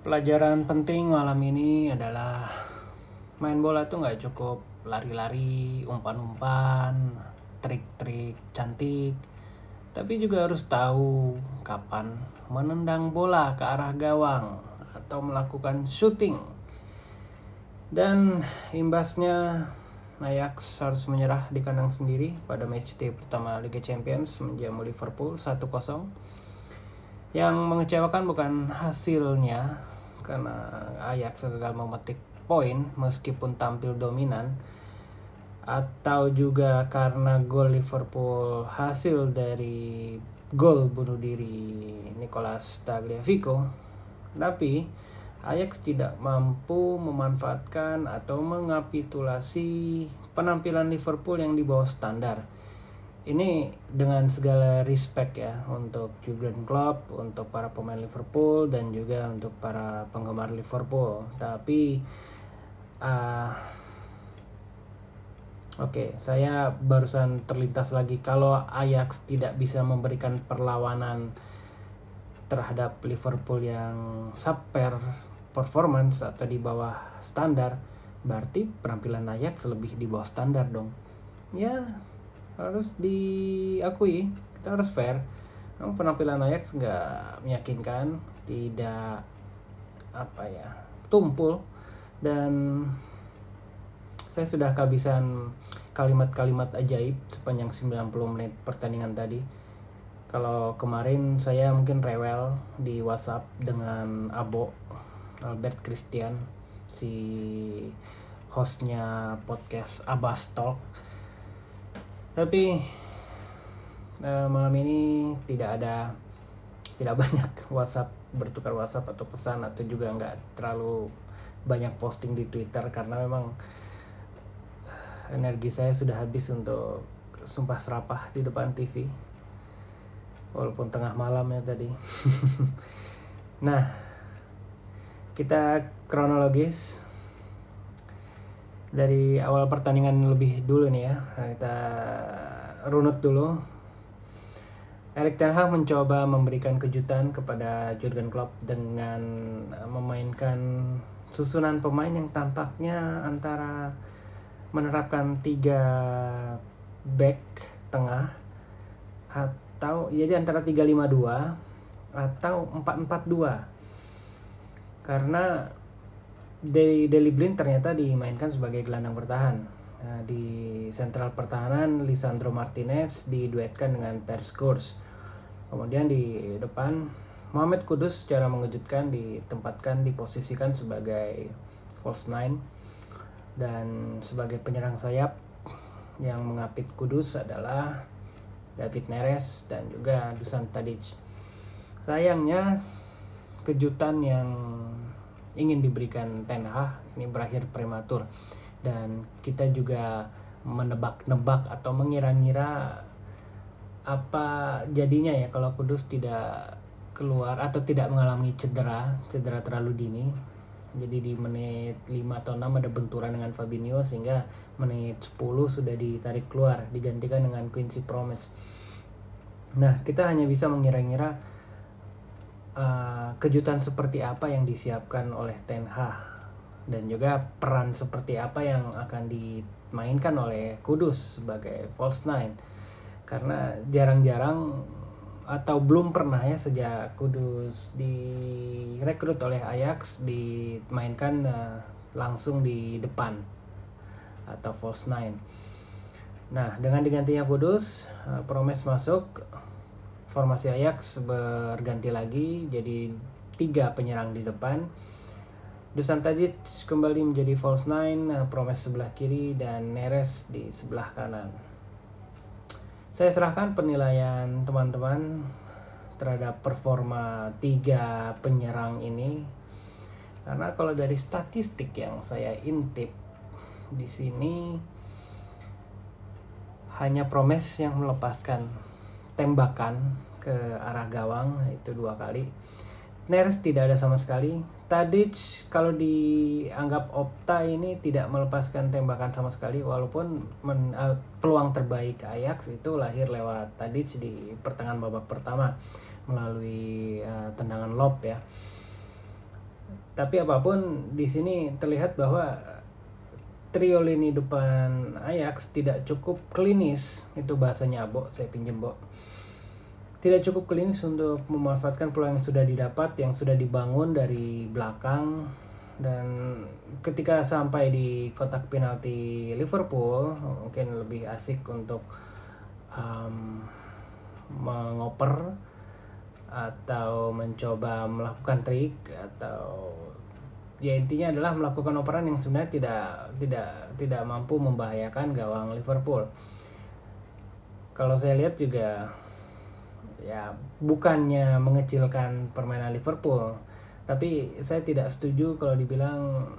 Pelajaran penting malam ini adalah main bola tuh gak cukup lari-lari, umpan-umpan, trik-trik cantik. Tapi juga harus tahu kapan menendang bola ke arah gawang atau melakukan shooting. Dan imbasnya Ajax harus menyerah di kandang sendiri pada matchday pertama Liga Champions menjamu Liverpool 1-0. Yang mengecewakan bukan hasilnya, karena Ajax gagal memetik poin meskipun tampil dominan, atau juga karena gol Liverpool hasil dari gol bunuh diri Nicolas Tagliafico. Tapi Ajax tidak mampu memanfaatkan atau mengapitulasi penampilan Liverpool yang di bawah standar. Ini dengan segala respect ya untuk Jürgen Klopp, untuk para pemain Liverpool, dan juga untuk para penggemar Liverpool. Tapi oke, saya barusan terlintas lagi, kalau Ajax tidak bisa memberikan perlawanan terhadap Liverpool yang subpar performance atau di bawah standar, berarti penampilan Ajax lebih di bawah standar dong. Ya, harus diakui, kita harus fair. Penampilan Ajax nggak meyakinkan, tidak tumpul, dan saya sudah kehabisan kalimat-kalimat ajaib sepanjang 90 menit pertandingan tadi. Kalau kemarin saya mungkin rewel di WhatsApp dengan Abo Albert Christian, si hostnya podcast Abbas Talk. Tapi malam ini tidak banyak bertukar WhatsApp atau pesan, atau juga nggak terlalu banyak posting di Twitter, karena memang energi saya sudah habis untuk sumpah serapah di depan TV, walaupun tengah malam ya tadi. Nah, kita kronologis dari awal pertandingan lebih dulu nih ya. Nah, kita runut dulu. Erik Ten Hag mencoba memberikan kejutan kepada Jurgen Klopp dengan memainkan susunan pemain yang tampaknya antara menerapkan 3 back tengah, atau jadi antara 3-5-2 atau 4-4-2. Karena Daley Blind ternyata dimainkan sebagai gelandang bertahan. Nah, di sentral pertahanan Lisandro Martinez diduetkan dengan Pers Kors. Kemudian di depan Mohamed Kudus secara mengejutkan diposisikan sebagai false nine, dan sebagai penyerang sayap yang mengapit Kudus adalah David Neres dan juga Dusan Tadic. Sayangnya kejutan yang ingin diberikan Ten Hag ini berakhir prematur, dan kita juga menebak-nebak atau mengira-ngira apa jadinya ya kalau Kudus tidak keluar atau tidak mengalami cedera terlalu dini. Jadi di menit 5 atau 6 ada benturan dengan Fabinho, sehingga menit 10 sudah ditarik keluar, digantikan dengan Quincy Promes. Nah, kita hanya bisa mengira-ngira kejutan seperti apa yang disiapkan oleh Ten Hag, dan juga peran seperti apa yang akan dimainkan oleh Kudus sebagai false nine, karena jarang-jarang atau belum pernah ya sejak Kudus direkrut oleh Ajax dimainkan langsung di depan atau false nine. Nah, dengan digantinya Kudus, Promes masuk, formasi Ajax berganti lagi jadi 3 penyerang di depan. Dusan Tadic kembali menjadi false nine, Promes sebelah kiri dan Neres di sebelah kanan. Saya serahkan penilaian teman-teman terhadap performa 3 penyerang ini. Karena kalau dari statistik yang saya intip di sini hanya Promes yang melepaskan tembakan ke arah gawang, itu 2 kali. Neres tidak ada sama sekali. Tadic kalau dianggap opta ini tidak melepaskan tembakan sama sekali, walaupun peluang terbaik Ajax itu lahir lewat Tadic di pertengahan babak pertama melalui tendangan lob ya. Tapi apapun di sini terlihat bahwa trio lini depan Ajax tidak cukup klinis, itu bahasanya Abok, saya pinjem Bok. Tidak cukup klinis untuk memanfaatkan peluang yang sudah didapat, yang sudah dibangun dari belakang. Dan ketika sampai di kotak penalti Liverpool, mungkin lebih asik untuk mengoper atau mencoba melakukan trik, atau ya intinya adalah melakukan operan yang sebenarnya tidak mampu membahayakan gawang Liverpool. Kalau saya lihat juga ya bukannya mengecilkan permainan Liverpool, tapi saya tidak setuju kalau dibilang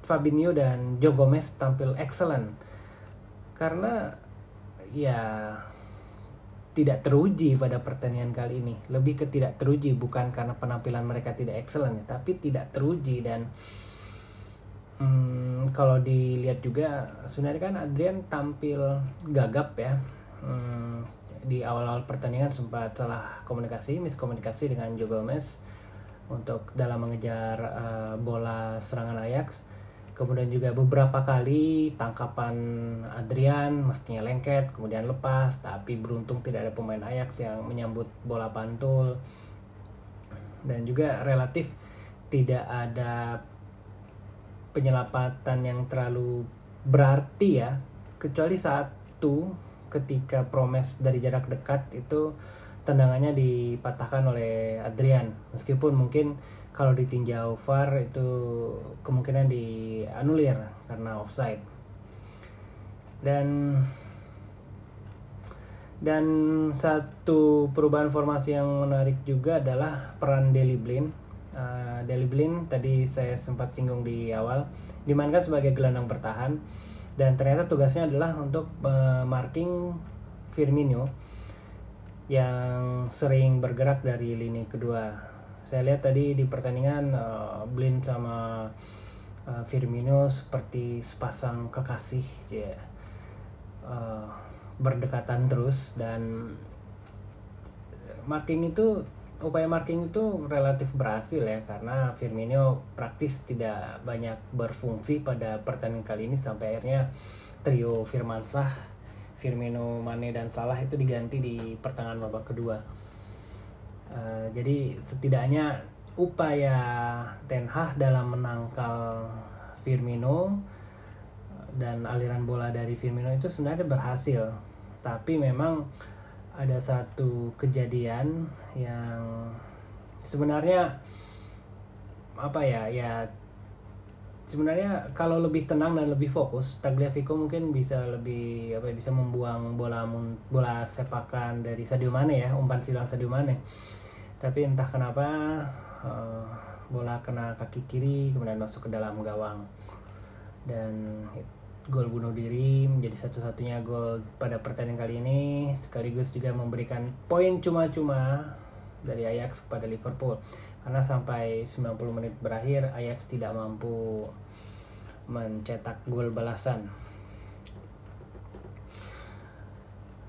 Fabinho dan Joe Gomez tampil excellent, karena ya tidak teruji pada pertandingan kali ini. Lebih ke tidak teruji, bukan karena penampilan mereka tidak excellent, tapi tidak teruji. Dan kalau dilihat juga sebenarnya kan Adrian tampil gagap ya. Di awal-awal pertandingan sempat salah miskomunikasi dengan Joe Gomez untuk dalam mengejar bola serangan Ajax. Kemudian juga beberapa kali tangkapan Adrian mestinya lengket, kemudian lepas. Tapi beruntung tidak ada pemain Ajax yang menyambut bola pantul. Dan juga relatif tidak ada penyelamatan yang terlalu berarti ya. Kecuali satu ketika Promes dari jarak dekat itu tendangannya dipatahkan oleh Adrian. Meskipun mungkin kalau ditinjau VAR itu kemungkinan dianulir karena offside. Dan satu perubahan formasi yang menarik juga adalah peran Daley Blind. Daley Blind tadi saya sempat singgung di awal, dimainkan sebagai gelandang bertahan dan ternyata tugasnya adalah untuk marking Firmino yang sering bergerak dari lini kedua. Saya lihat tadi di pertandingan Blind sama Firmino seperti sepasang kekasih, berdekatan terus. Dan upaya marking itu relatif berhasil ya, karena Firmino praktis tidak banyak berfungsi pada pertandingan kali ini sampai akhirnya trio Firmansyah, Firmino, Mane dan Salah itu diganti di pertengahan babak kedua. Jadi setidaknya upaya Ten Hag dalam menangkal Firmino dan aliran bola dari Firmino itu sebenarnya berhasil. Tapi memang ada satu kejadian yang sebenarnya sebenarnya kalau lebih tenang dan lebih fokus, Tagliafico mungkin bisa lebih bisa membuang bola sepakan dari Sadio Mane ya, umpan silang Sadio Mane. Tapi entah kenapa bola kena kaki kiri kemudian masuk ke dalam gawang. Dan gol bunuh diri menjadi satu-satunya gol pada pertandingan kali ini, sekaligus juga memberikan poin cuma-cuma dari Ajax kepada Liverpool. Karena sampai 90 menit berakhir Ajax tidak mampu mencetak gol balasan.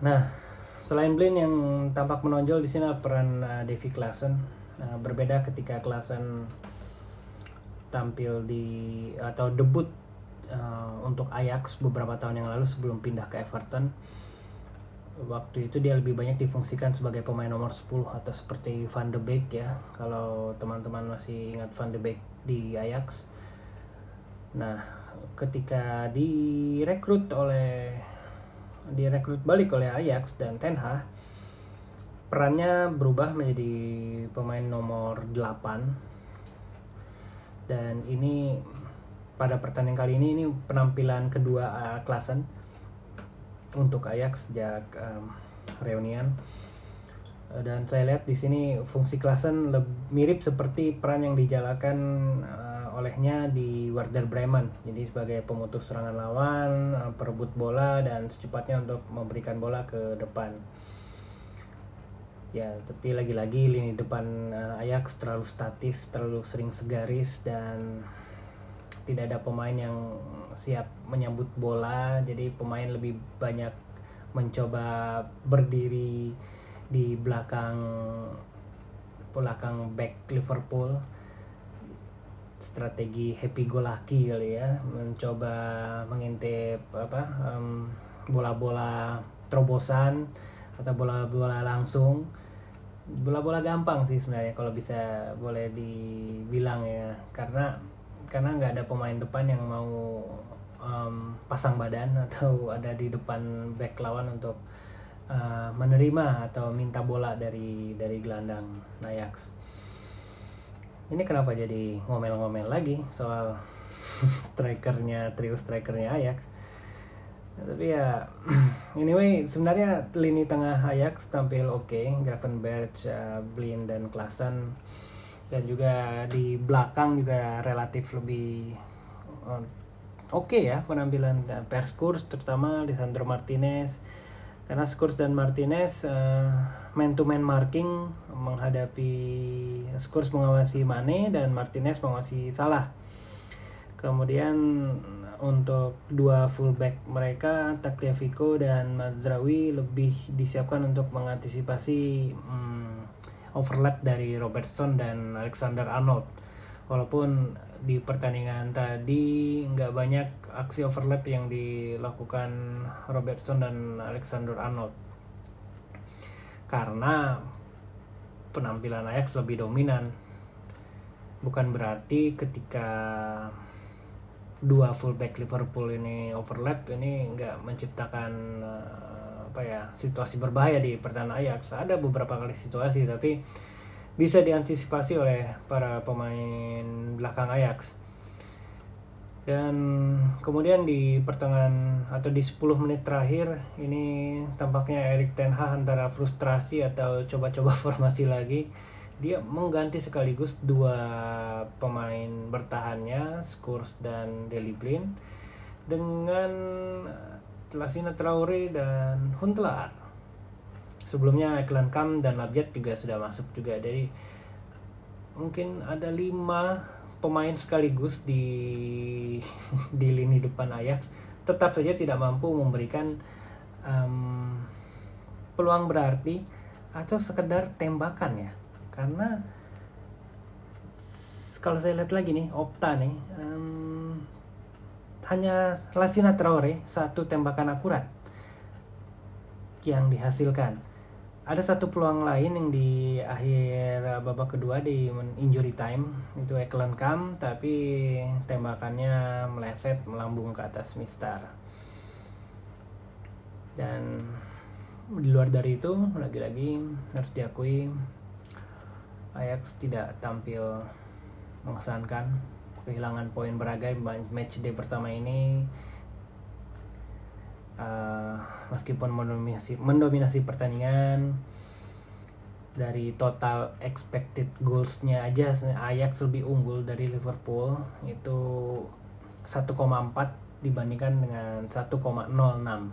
Nah, selain Blind yang tampak menonjol di sini peran Davy Klaassen. Berbeda ketika Klaassen tampil atau debut untuk Ajax beberapa tahun yang lalu sebelum pindah ke Everton. Waktu itu dia lebih banyak difungsikan sebagai pemain nomor 10 atau seperti Van de Beek ya. Kalau teman-teman masih ingat Van de Beek di Ajax. Nah, ketika direkrut balik oleh Ajax dan Ten Hag, perannya berubah menjadi pemain nomor 8. Dan ini pada pertandingan kali ini penampilan kedua Klaassen untuk Ajax sejak reunian. Dan saya lihat di sini fungsi Klaassen mirip seperti peran yang dijalankan olehnya di Werder Bremen. Jadi sebagai pemutus serangan lawan, perebut bola dan secepatnya untuk memberikan bola ke depan. Ya, tapi lagi-lagi lini depan Ajax terlalu statis, terlalu sering segaris dan tidak ada pemain yang siap menyambut bola. Jadi pemain lebih banyak mencoba berdiri di belakang back Liverpool. strategi happy go lucky kali ya, mencoba mengintip bola-bola terobosan atau bola-bola langsung, bola-bola gampang sih sebenarnya kalau bisa boleh dibilang ya, karena nggak ada pemain depan yang mau pasang badan atau ada di depan back lawan untuk menerima atau minta bola dari gelandang Ajax. Ini kenapa jadi ngomel-ngomel lagi soal strikernya, trio strikernya Ajax. Tapi ya anyway, sebenarnya lini tengah Ajax tampil oke. Gravenberge, Blind dan Klaassen, dan juga di belakang juga relatif lebih oke ya penampilan Pers Kors, terutama Lisandro Martinez, karena Kurs dan Martinez man to man marking menghadapi, Kurs mengawasi Mane dan Martinez mengawasi Salah. Kemudian untuk dua fullback mereka, Tagliafico dan Mazraoui, lebih disiapkan untuk mengantisipasi overlap dari Robertson dan Alexander Arnold. Walaupun di pertandingan tadi nggak banyak aksi overlap yang dilakukan Robertson dan Alexander Arnold, karena penampilan Ajax lebih dominan. Bukan berarti ketika dua fullback Liverpool ini overlap, ini nggak menciptakan situasi berbahaya di pertahanan Ajax. Ada beberapa kali situasi, tapi bisa diantisipasi oleh para pemain belakang Ajax. Dan kemudian di pertengahan atau di 10 menit terakhir ini tampaknya Erik Ten Hag antara frustrasi atau coba-coba formasi lagi, dia mengganti sekaligus dua pemain bertahannya, Schuurs dan Daley Blind, dengan Lasina Traore dan Huntelaar. Sebelumnya Eklan Kam dan Labjat juga sudah masuk juga. Jadi mungkin ada 5 pemain sekaligus di lini depan Ajax, tetap saja tidak mampu memberikan peluang berarti atau sekedar tembakan ya. Karena kalau saya lihat lagi nih, Opta nih, hanya Lasina Traore 1 tembakan akurat yang dihasilkan. Ada 1 peluang lain yang di akhir babak kedua di injury time, itu Eklan Kam, tapi tembakannya meleset melambung ke atas mistar. Dan di luar dari itu, lagi-lagi harus diakui Ajax tidak tampil mengesankan, kehilangan poin beragai match day pertama ini. Meskipun mendominasi pertandingan, dari total expected goals-nya aja Ajax lebih unggul dari Liverpool, itu 1,4 dibandingkan dengan 1,06.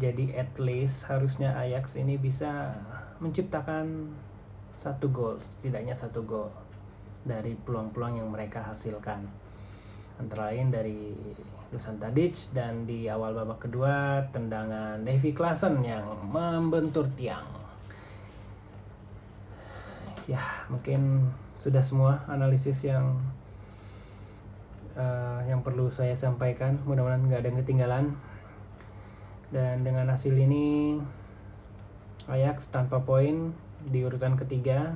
Jadi at least harusnya Ajax ini bisa menciptakan 1 gol, setidaknya 1 gol dari peluang-peluang yang mereka hasilkan, antara lain dari Dusan Tadic dan di awal babak kedua tendangan Davy Klaassen yang membentur tiang. Ya, mungkin sudah semua analisis yang perlu saya sampaikan. Mudah-mudahan nggak ada yang ketinggalan. Dan dengan hasil ini Ajax tanpa poin di urutan ketiga,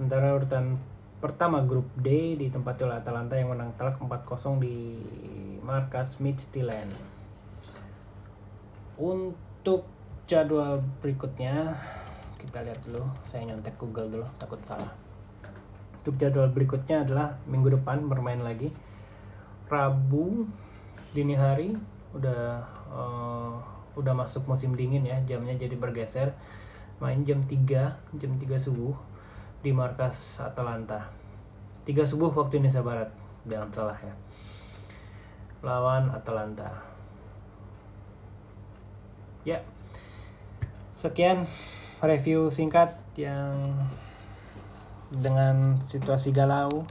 sementara urutan pertama grup D ditempati oleh Atalanta yang menang telak 4-0 di markas Midtjylland. Untuk jadwal berikutnya kita lihat dulu, saya nyontek Google dulu takut salah. Untuk jadwal berikutnya adalah minggu depan bermain lagi Rabu dini hari, udah masuk musim dingin ya, jamnya jadi bergeser. Main jam 3 subuh di markas Atalanta. 3 subuh waktu Indonesia Barat, jangan salah ya. Lawan Atalanta. Ya. Sekian review singkat yang dengan situasi galau.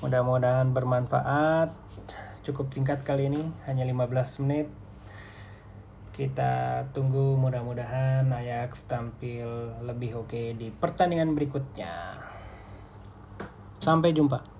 Mudah-mudahan bermanfaat. Cukup singkat kali ini, hanya 15 menit. Kita tunggu mudah-mudahan Ajax tampil lebih oke di pertandingan berikutnya. Sampai jumpa.